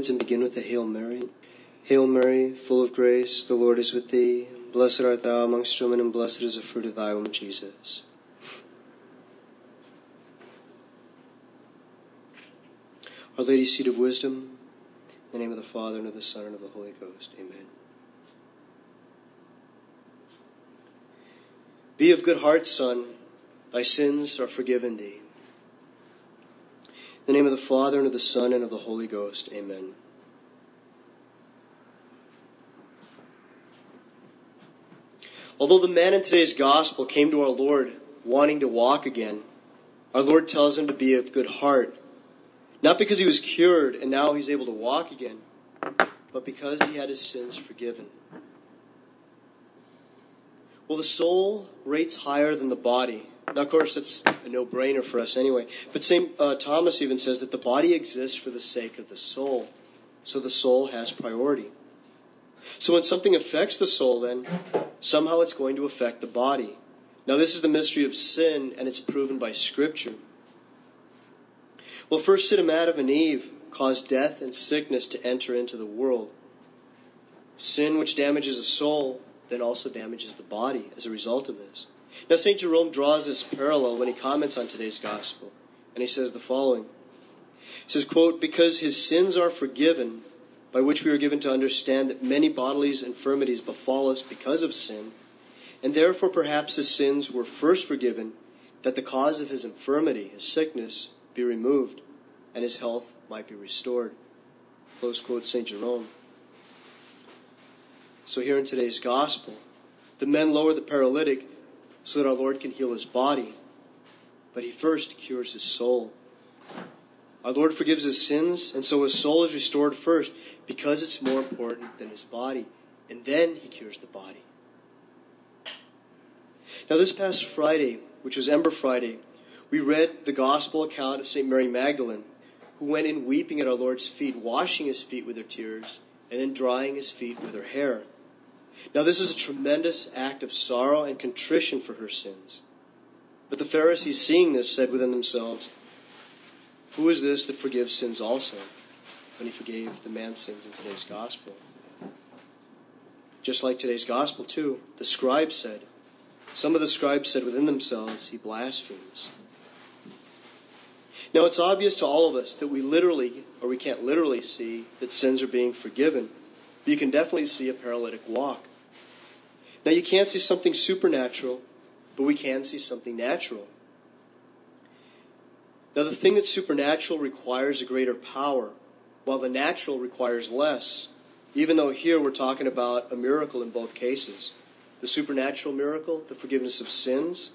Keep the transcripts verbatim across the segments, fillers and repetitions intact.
words and begin with the Hail Mary. Hail Mary, full of grace, the Lord is with thee. Blessed art thou amongst women, and blessed is the fruit of thy womb, Jesus. Our Lady, Seat of Wisdom, in the name of the Father, and of the Son, and of the Holy Ghost. Amen. Be of good heart, son. Thy sins are forgiven thee. In the name of the Father, and of the Son, and of the Holy Ghost. Amen. Although the man in today's gospel came to our Lord wanting to walk again, our Lord tells him to be of good heart. Not because he was cured and now he's able to walk again, but because he had his sins forgiven. Well, the soul rates higher than the body. Now, of course, that's a no-brainer for us anyway. But Saint Uh, Thomas even says that the body exists for the sake of the soul. So the soul has priority. So when something affects the soul, then, somehow it's going to affect the body. Now, this is the mystery of sin, and it's proven by Scripture. Well, first sin of Adam and Eve caused death and sickness to enter into the world. Sin, which damages the soul, then also damages the body as a result of this. Now, Saint Jerome draws this parallel when he comments on today's gospel, and he says the following. He says, quote, because his sins are forgiven, by which we are given to understand that many bodily infirmities befall us because of sin, and therefore perhaps his sins were first forgiven, that the cause of his infirmity, his sickness, be removed, and his health might be restored. Close quote, Saint Jerome. So here in today's gospel, the men lower the paralytic so that our Lord can heal his body, but he first cures his soul. Our Lord forgives his sins, and so his soul is restored first because it's more important than his body, and then he cures the body. Now, this past Friday, which was Ember Friday, we read the gospel account of Saint Mary Magdalene, who went in weeping at our Lord's feet, washing his feet with her tears, and then drying his feet with her hair. Now, this is a tremendous act of sorrow and contrition for her sins. But the Pharisees, seeing this, said within themselves, who is this that forgives sins also, when he forgave the man's sins in today's gospel? Just like today's gospel, too, the scribes said, some of the scribes said within themselves, he blasphemes. Now, it's obvious to all of us that we literally, or we can't literally see that sins are being forgiven, but you can definitely see a paralytic walk. Now, you can't see something supernatural, but we can see something natural. Now, the thing that's supernatural requires a greater power, while the natural requires less, even though here we're talking about a miracle in both cases. The supernatural miracle, the forgiveness of sins,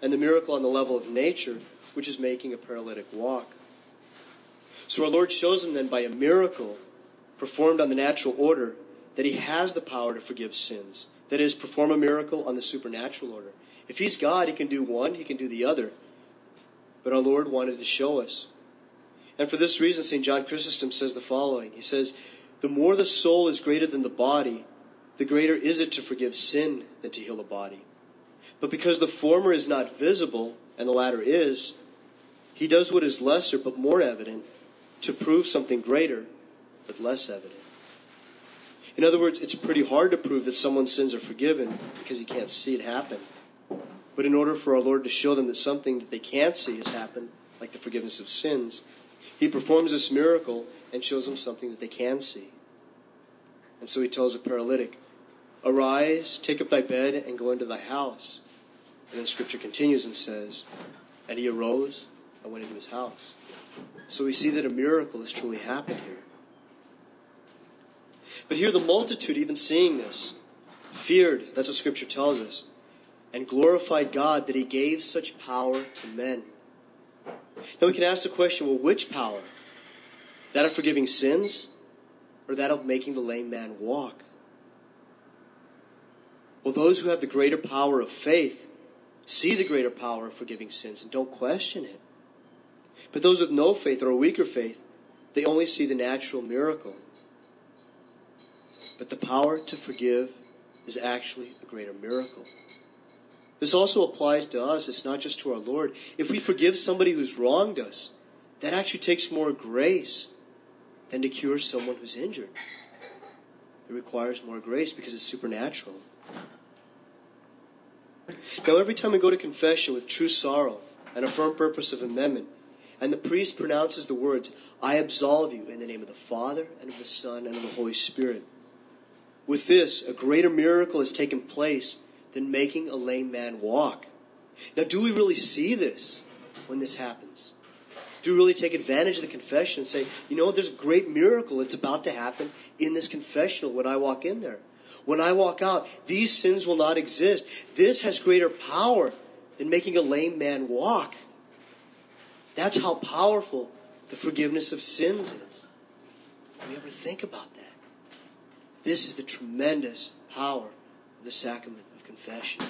and the miracle on the level of nature, which is making a paralytic walk. So our Lord shows him then by a miracle performed on the natural order that he has the power to forgive sins. That is, perform a miracle on the supernatural order. If he's God, he can do one, he can do the other. But our Lord wanted to show us. And for this reason, Saint John Chrysostom says the following. He says, the more the soul is greater than the body, the greater is it to forgive sin than to heal the body. But because the former is not visible, and the latter is, he does what is lesser but more evident, to prove something greater but less evident. In other words, it's pretty hard to prove that someone's sins are forgiven because he can't see it happen. But in order for our Lord to show them that something that they can't see has happened, like the forgiveness of sins, he performs this miracle and shows them something that they can see. And so he tells a paralytic, arise, take up thy bed, and go into thy house. And then Scripture continues and says, and he arose and went into his house. So we see that a miracle has truly happened here. But here the multitude, even seeing this, feared, that's what Scripture tells us, and glorified God that he gave such power to men. Now we can ask the question, well, which power? That of forgiving sins, or that of making the lame man walk? Well, those who have the greater power of faith see the greater power of forgiving sins and don't question it. But those with no faith or a weaker faith, they only see the natural miracle. But the power to forgive is actually a greater miracle. This also applies to us. It's not just to our Lord. If we forgive somebody who's wronged us, that actually takes more grace than to cure someone who's injured. It requires more grace because it's supernatural. Now, every time we go to confession with true sorrow and a firm purpose of amendment, and the priest pronounces the words, "I absolve you in the name of the Father, and of the Son, and of the Holy Spirit." With this, a greater miracle has taken place than making a lame man walk. Now, do we really see this when this happens? Do we really take advantage of the confession and say, you know, there's a great miracle that's about to happen in this confessional when I walk in there. When I walk out, these sins will not exist. This has greater power than making a lame man walk. That's how powerful the forgiveness of sins is. Do we ever think about that? This is the tremendous power of the sacrament of confession.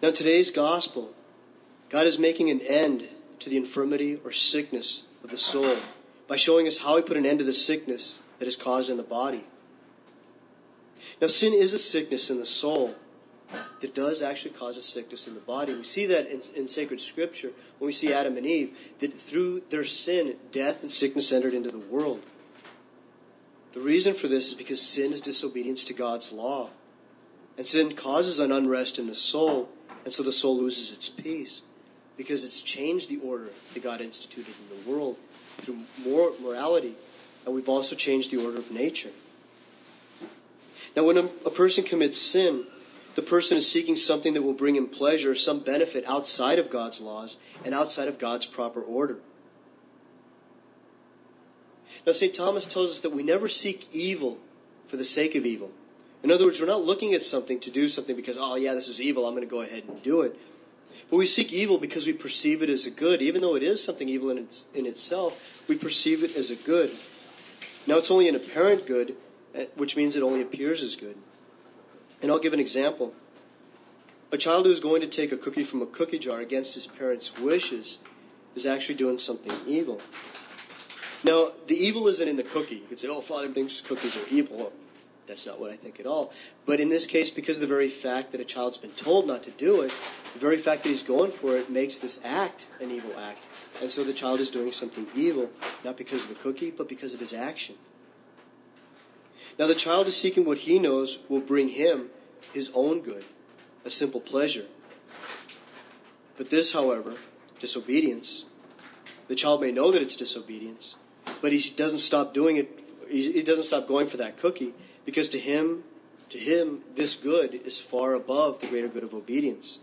Now, in today's gospel, God is making an end to the infirmity or sickness of the soul by showing us how He put an end to the sickness that is caused in the body. Now, sin is a sickness in the soul that does actually cause a sickness in the body. We see that in, in sacred scripture when we see Adam and Eve, that through their sin, death and sickness entered into the world. The reason for this is because sin is disobedience to God's law. And sin causes an unrest in the soul, and so the soul loses its peace because it's changed the order that God instituted in the world through more morality, and we've also changed the order of nature. Now, when a, a person commits sin, the person is seeking something that will bring him pleasure, some benefit outside of God's laws and outside of God's proper order. Now, Saint Thomas tells us that we never seek evil for the sake of evil. In other words, we're not looking at something to do something because, oh, yeah, this is evil, I'm going to go ahead and do it. But we seek evil because we perceive it as a good. Even though it is something evil in, its, in itself, we perceive it as a good. Now, it's only an apparent good, which means it only appears as good. And I'll give an example. A child who's going to take a cookie from a cookie jar against his parents' wishes is actually doing something evil. Now, the evil isn't in the cookie. You could say, oh, Father thinks cookies are evil. Well, that's not what I think at all. But in this case, because of the very fact that a child's been told not to do it, the very fact that he's going for it makes this act an evil act. And so the child is doing something evil, not because of the cookie, but because of his action. Now, the child is seeking what he knows will bring him his own good, a simple pleasure. But this, however, disobedience, the child may know that it's disobedience, but he doesn't stop doing it, he doesn't stop going for that cookie, because to him, to him, this good is far above the greater good of obedience.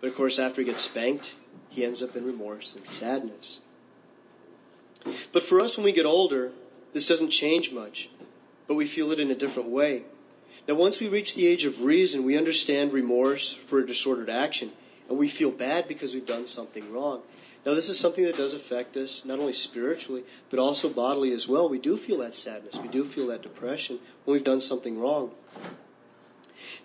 But of course, after he gets spanked, he ends up in remorse and sadness. But for us, when we get older, this doesn't change much, but we feel it in a different way. Now, once we reach the age of reason, we understand remorse for a disordered action, and we feel bad because we've done something wrong. Now, this is something that does affect us, not only spiritually, but also bodily as well. We do feel that sadness. We do feel that depression when we've done something wrong.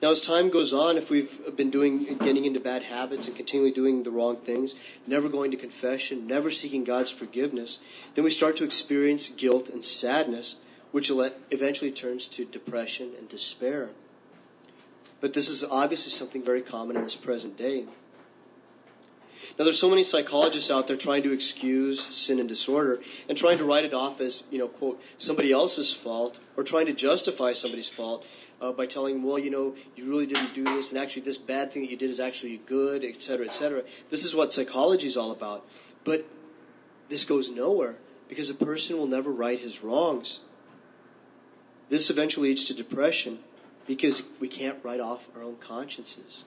Now, as time goes on, if we've been doing, getting into bad habits and continually doing the wrong things, never going to confession, never seeking God's forgiveness, then we start to experience guilt and sadness, which eventually turns to depression and despair. But this is obviously something very common in this present day. Now, there's so many psychologists out there trying to excuse sin and disorder and trying to write it off as, you know, quote, somebody else's fault, or trying to justify somebody's fault. Uh, by telling them, well, you know, you really didn't do this, and actually this bad thing that you did is actually good, et cetera, et cetera. This is what psychology is all about. But this goes nowhere because a person will never right his wrongs. This eventually leads to depression because we can't write off our own consciences.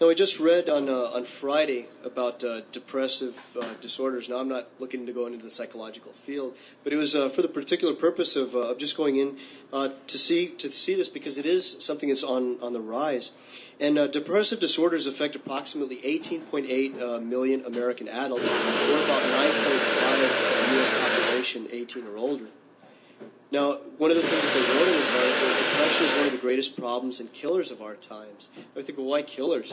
Now, I just read on uh, on Friday about uh, depressive uh, disorders. Now, I'm not looking to go into the psychological field, but it was uh, for the particular purpose of, uh, of just going in uh, to see to see this because it is something that's on, on the rise. And uh, depressive disorders affect approximately eighteen point eight uh, million American adults, or about nine point five of the U S population eighteen or older. Now, one of the things that they wrote in this article is depression is one of the greatest problems and killers of our times. I think, well, why killers?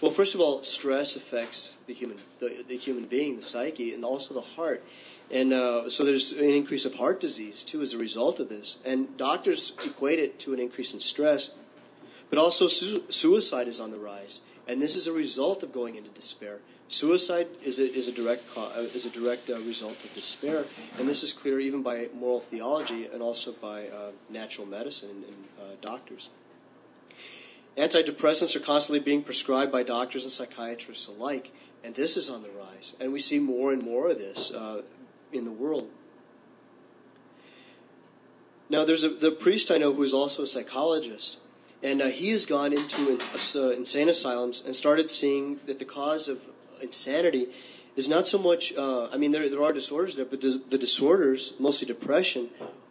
Well, first of all, stress affects the human, the, the human being, the psyche, and also the heart. And uh, so there's an increase of heart disease, too, as a result of this. And doctors equate it to an increase in stress. But also su- suicide is on the rise. And this is a result of going into despair, Suicide is a, is a direct cause, is a direct uh, result of despair, and this is clear even by moral theology and also by uh, natural medicine and uh, doctors. Antidepressants are constantly being prescribed by doctors and psychiatrists alike, and this is on the rise. And we see more and more of this uh, in the world. Now, there's a the priest I know who is also a psychologist, and uh, he has gone into in, uh, insane asylums and started seeing that the cause of insanity is not so much, uh, I mean, there, there are disorders there, but dis the disorders, mostly depression,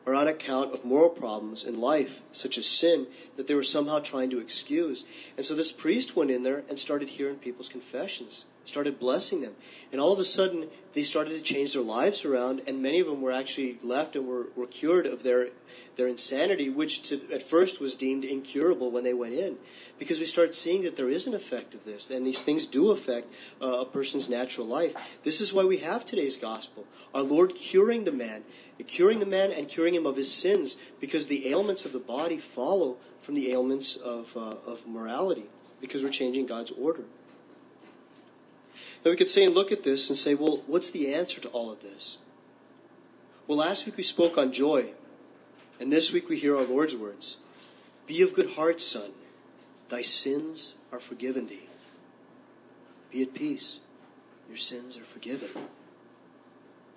are on account of moral problems in life, such as sin, that they were somehow trying to excuse. And so this priest went in there and started hearing people's confessions, started blessing them. And all of a sudden, they started to change their lives around, and many of them were actually left and were, were cured of their their insanity, which to, at first was deemed incurable when they went in, because we start seeing that there is an effect of this, and these things do affect uh, a person's natural life. This is why we have today's gospel, our Lord curing the man, curing the man and curing him of his sins, because the ailments of the body follow from the ailments of, uh, of morality, because we're changing God's order. Now we could say and look at this and say, well, what's the answer to all of this? Well, last week we spoke on joy, and this week we hear our Lord's words. Be of good heart, son. Thy sins are forgiven thee. Be at peace. Your sins are forgiven.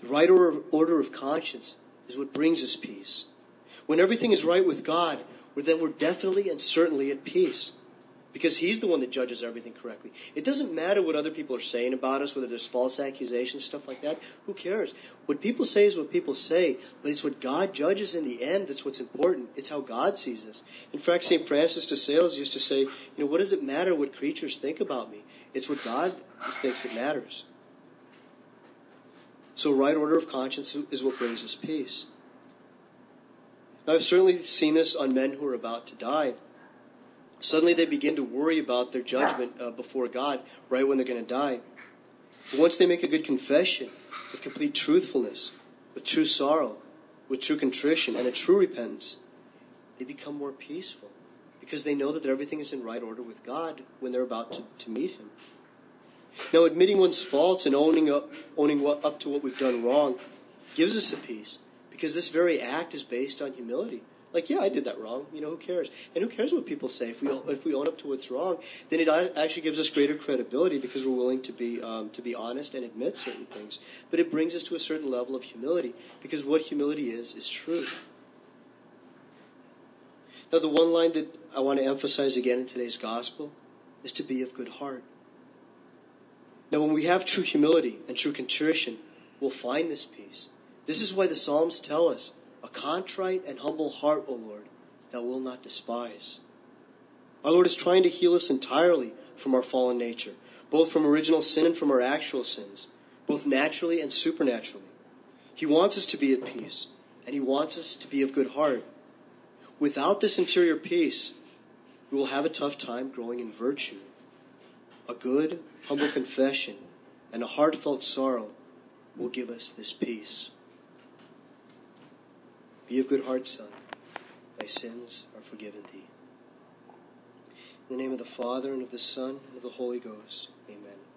The right order of conscience is what brings us peace. When everything is right with God, then we're definitely and certainly at peace, because He's the one that judges everything correctly. It doesn't matter what other people are saying about us, whether there's false accusations, stuff like that. Who cares? What people say is what people say, but it's what God judges in the end that's what's important. It's how God sees us. In fact, Saint Francis de Sales used to say, you know, what does it matter what creatures think about me? It's what God thinks that matters. So right order of conscience is what brings us peace. Now, I've certainly seen this on men who are about to die. Suddenly they begin to worry about their judgment uh, before God right when they're going to die. But once they make a good confession with complete truthfulness, with true sorrow, with true contrition, and a true repentance, they become more peaceful because they know that everything is in right order with God when they're about to, to meet Him. Now, admitting one's faults and owning up, owning up to what we've done wrong gives us a peace because this very act is based on humility. Like, yeah, I did that wrong. You know, who cares? And who cares what people say? If we if we own up to what's wrong, then it actually gives us greater credibility because we're willing to be um, to be honest and admit certain things. But it brings us to a certain level of humility because what humility is is truth. Now, the one line that I want to emphasize again in today's gospel is to be of good heart. Now, when we have true humility and true contrition, we'll find this peace. This is why the Psalms tell us, a contrite and humble heart, O Lord, thou wilt not despise. Our Lord is trying to heal us entirely from our fallen nature, both from original sin and from our actual sins, both naturally and supernaturally. He wants us to be at peace, and He wants us to be of good heart. Without this interior peace, we will have a tough time growing in virtue. A good, humble confession and a heartfelt sorrow will give us this peace. Be of good heart, son. Thy sins are forgiven thee. In the name of the Father, and of the Son, and of the Holy Ghost. Amen.